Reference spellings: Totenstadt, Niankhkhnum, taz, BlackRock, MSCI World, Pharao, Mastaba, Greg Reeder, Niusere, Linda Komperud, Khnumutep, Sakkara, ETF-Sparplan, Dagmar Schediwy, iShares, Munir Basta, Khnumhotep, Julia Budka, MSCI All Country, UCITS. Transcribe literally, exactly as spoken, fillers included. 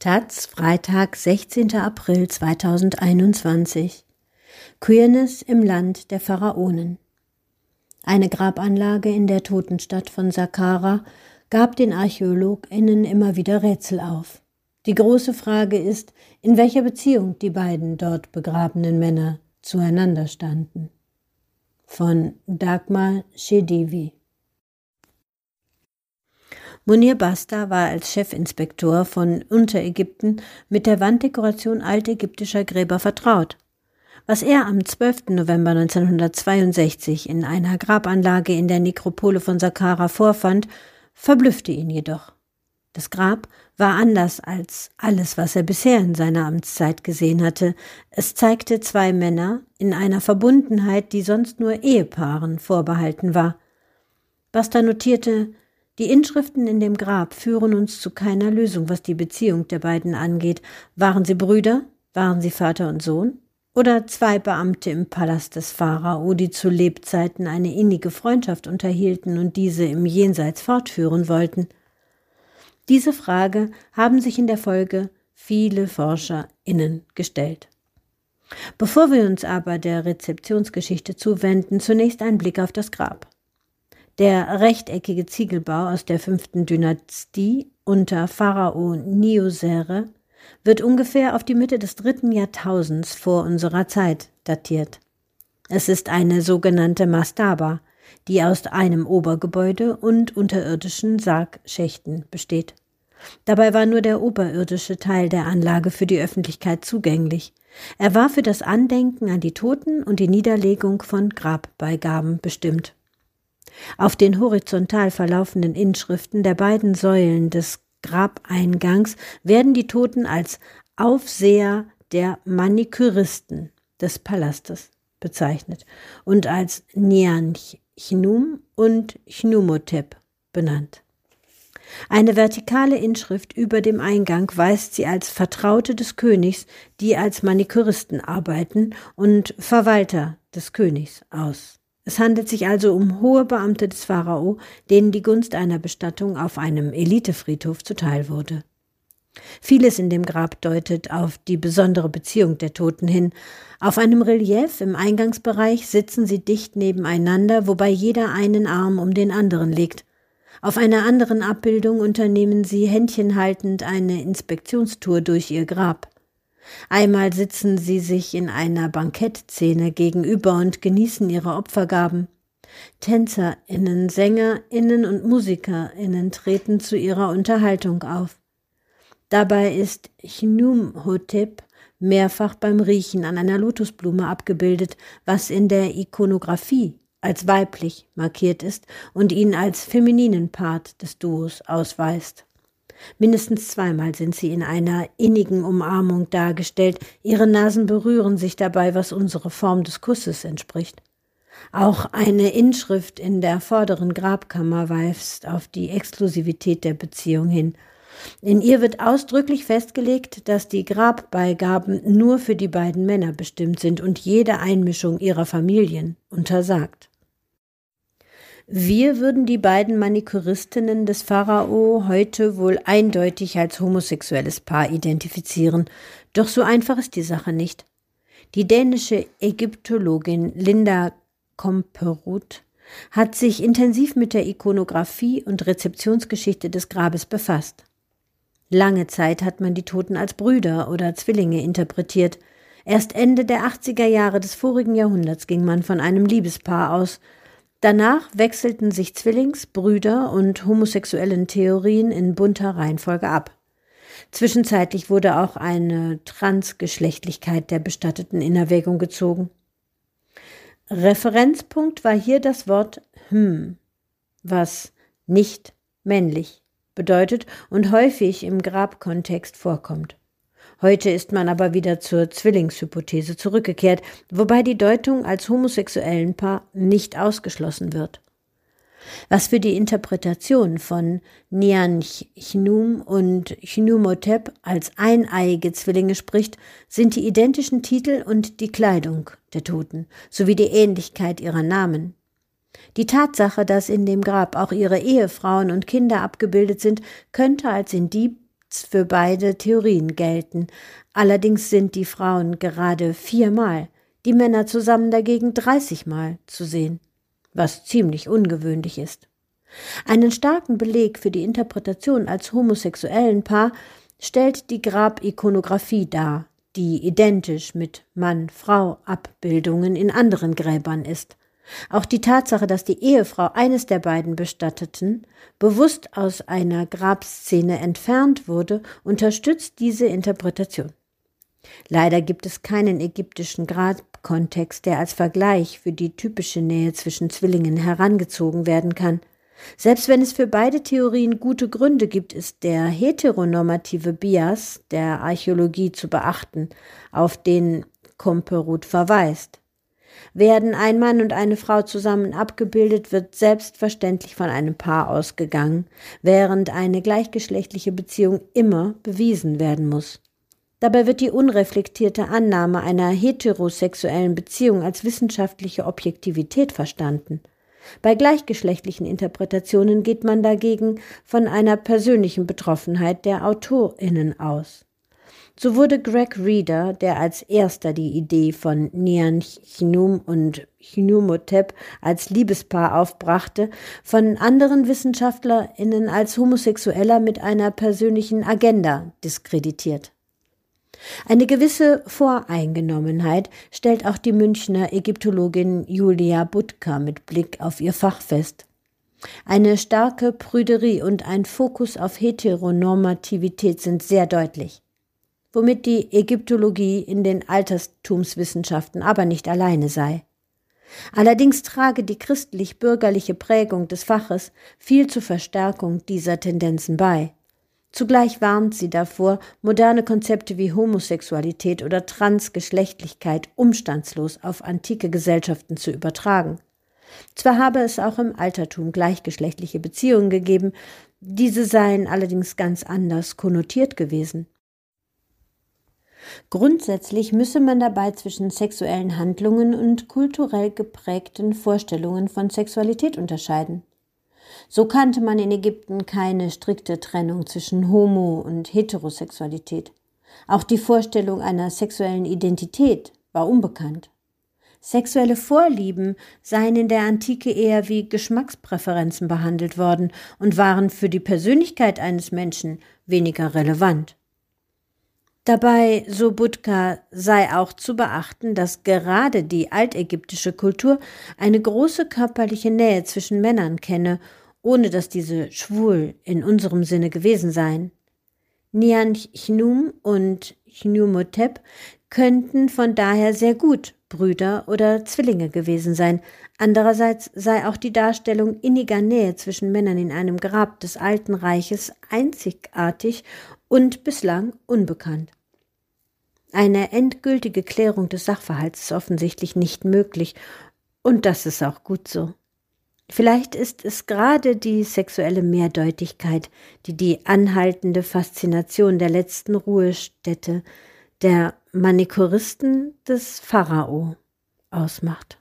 Taz, Freitag, sechzehnter April zweitausendeinundzwanzig. Queerness im Land der Pharaonen. Eine Grabanlage in der Totenstadt von Sakkara gab den ArchäologInnen immer wieder Rätsel auf. Die große Frage ist, in welcher Beziehung die beiden dort begrabenen Männer zueinander standen. Von Dagmar Schediwy. Munir Basta war als Chefinspektor von Unterägypten mit der Wanddekoration altägyptischer Gräber vertraut. Was er am zwölften November neunzehnhundertzweiundsechzig in einer Grabanlage in der Nekropole von Sakkara vorfand, verblüffte ihn jedoch. Das Grab war anders als alles, was er bisher in seiner Amtszeit gesehen hatte. Es zeigte zwei Männer in einer Verbundenheit, die sonst nur Ehepaaren vorbehalten war. Basta notierte: Die Inschriften in dem Grab führen uns zu keiner Lösung, was die Beziehung der beiden angeht. Waren sie Brüder? Waren sie Vater und Sohn? Oder zwei Beamte im Palast des Pharao, die zu Lebzeiten eine innige Freundschaft unterhielten und diese im Jenseits fortführen wollten? Diese Frage haben sich in der Folge viele ForscherInnen gestellt. Bevor wir uns aber der Rezeptionsgeschichte zuwenden, zunächst ein Blick auf das Grab. Der rechteckige Ziegelbau aus der fünften Dynastie unter Pharao Niusere wird ungefähr auf die Mitte des dritten Jahrtausends vor unserer Zeit datiert. Es ist eine sogenannte Mastaba, die aus einem Obergebäude und unterirdischen Sargschächten besteht. Dabei war nur der oberirdische Teil der Anlage für die Öffentlichkeit zugänglich. Er war für das Andenken an die Toten und die Niederlegung von Grabbeigaben bestimmt. Auf den horizontal verlaufenden Inschriften der beiden Säulen des Grabeingangs werden die Toten als Aufseher der Maniküristen des Palastes bezeichnet und als Niankhkhnum und Khnumutep benannt. Eine vertikale Inschrift über dem Eingang weist sie als Vertraute des Königs, die als Maniküristen arbeiten, und Verwalter des Königs aus. Es handelt sich also um hohe Beamte des Pharao, denen die Gunst einer Bestattung auf einem Elitefriedhof zuteil wurde. Vieles in dem Grab deutet auf die besondere Beziehung der Toten hin. Auf einem Relief im Eingangsbereich sitzen sie dicht nebeneinander, wobei jeder einen Arm um den anderen legt. Auf einer anderen Abbildung unternehmen sie händchenhaltend eine Inspektionstour durch ihr Grab. Einmal sitzen sie sich in einer Bankettszene gegenüber und genießen ihre Opfergaben. TänzerInnen, SängerInnen und MusikerInnen treten zu ihrer Unterhaltung auf. Dabei ist Khnumhotep mehrfach beim Riechen an einer Lotusblume abgebildet, was in der Ikonografie als weiblich markiert ist und ihn als femininen Part des Duos ausweist. Mindestens zweimal sind sie in einer innigen Umarmung dargestellt, ihre Nasen berühren sich dabei, was unserer Form des Kusses entspricht. Auch eine Inschrift in der vorderen Grabkammer weist auf die Exklusivität der Beziehung hin. In ihr wird ausdrücklich festgelegt, dass die Grabbeigaben nur für die beiden Männer bestimmt sind und jede Einmischung ihrer Familien untersagt. Wir würden die beiden Maniküristinnen des Pharao heute wohl eindeutig als homosexuelles Paar identifizieren. Doch so einfach ist die Sache nicht. Die dänische Ägyptologin Linda Komperud hat sich intensiv mit der Ikonografie und Rezeptionsgeschichte des Grabes befasst. Lange Zeit hat man die Toten als Brüder oder Zwillinge interpretiert. Erst Ende der achtziger Jahre des vorigen Jahrhunderts ging man von einem Liebespaar aus. Danach wechselten sich Zwillings-, Brüder- und homosexuellen Theorien in bunter Reihenfolge ab. Zwischenzeitlich wurde auch eine Transgeschlechtlichkeit der Bestatteten in Erwägung gezogen. Referenzpunkt war hier das Wort hm, was nicht männlich bedeutet und häufig im Grabkontext vorkommt. Heute ist man aber wieder zur Zwillingshypothese zurückgekehrt, wobei die Deutung als homosexuellen Paar nicht ausgeschlossen wird. Was für die Interpretation von Niankhkhnum und Khnumhotep als eineiige Zwillinge spricht, sind die identischen Titel und die Kleidung der Toten sowie die Ähnlichkeit ihrer Namen. Die Tatsache, dass in dem Grab auch ihre Ehefrauen und Kinder abgebildet sind, könnte als Indiz für beide Theorien gelten. Allerdings sind die Frauen gerade viermal, die Männer zusammen dagegen dreißigmal zu sehen, was ziemlich ungewöhnlich ist. Einen starken Beleg für die Interpretation als homosexuellen Paar stellt die Grabikonographie dar, die identisch mit Mann-Frau-Abbildungen in anderen Gräbern ist. Auch die Tatsache, dass die Ehefrau eines der beiden Bestatteten bewusst aus einer Grabszene entfernt wurde, unterstützt diese Interpretation. Leider gibt es keinen ägyptischen Grabkontext, der als Vergleich für die typische Nähe zwischen Zwillingen herangezogen werden kann. Selbst wenn es für beide Theorien gute Gründe gibt, ist der heteronormative Bias der Archäologie zu beachten, auf den Komperud verweist. Werden ein Mann und eine Frau zusammen abgebildet, wird selbstverständlich von einem Paar ausgegangen, während eine gleichgeschlechtliche Beziehung immer bewiesen werden muss. Dabei wird die unreflektierte Annahme einer heterosexuellen Beziehung als wissenschaftliche Objektivität verstanden. Bei gleichgeschlechtlichen Interpretationen geht man dagegen von einer persönlichen Betroffenheit der AutorInnen aus. So wurde Greg Reeder, der als erster die Idee von Niankhkhnum und Khnumutep als Liebespaar aufbrachte, von anderen WissenschaftlerInnen als Homosexueller mit einer persönlichen Agenda diskreditiert. Eine gewisse Voreingenommenheit stellt auch die Münchner Ägyptologin Julia Budka mit Blick auf ihr Fach fest. Eine starke Prüderie und ein Fokus auf Heteronormativität sind sehr deutlich, womit die Ägyptologie in den Altertumswissenschaften aber nicht alleine sei. Allerdings trage die christlich-bürgerliche Prägung des Faches viel zur Verstärkung dieser Tendenzen bei. Zugleich warnt sie davor, moderne Konzepte wie Homosexualität oder Transgeschlechtlichkeit umstandslos auf antike Gesellschaften zu übertragen. Zwar habe es auch im Altertum gleichgeschlechtliche Beziehungen gegeben, diese seien allerdings ganz anders konnotiert gewesen. Grundsätzlich müsse man dabei zwischen sexuellen Handlungen und kulturell geprägten Vorstellungen von Sexualität unterscheiden. So kannte man in Ägypten keine strikte Trennung zwischen Homo- und Heterosexualität. Auch die Vorstellung einer sexuellen Identität war unbekannt. Sexuelle Vorlieben seien in der Antike eher wie Geschmackspräferenzen behandelt worden und waren für die Persönlichkeit eines Menschen weniger relevant. Dabei, so Budka, sei auch zu beachten, dass gerade die altägyptische Kultur eine große körperliche Nähe zwischen Männern kenne, ohne dass diese schwul in unserem Sinne gewesen seien. Niankhkhnum und Khnumhotep könnten von daher sehr gut Brüder oder Zwillinge gewesen sein. Andererseits sei auch die Darstellung inniger Nähe zwischen Männern in einem Grab des Alten Reiches einzigartig und bislang unbekannt. Eine endgültige Klärung des Sachverhalts ist offensichtlich nicht möglich, und das ist auch gut so. Vielleicht ist es gerade die sexuelle Mehrdeutigkeit, die die anhaltende Faszination der letzten Ruhestätte, der Manikuristen des Pharao, ausmacht.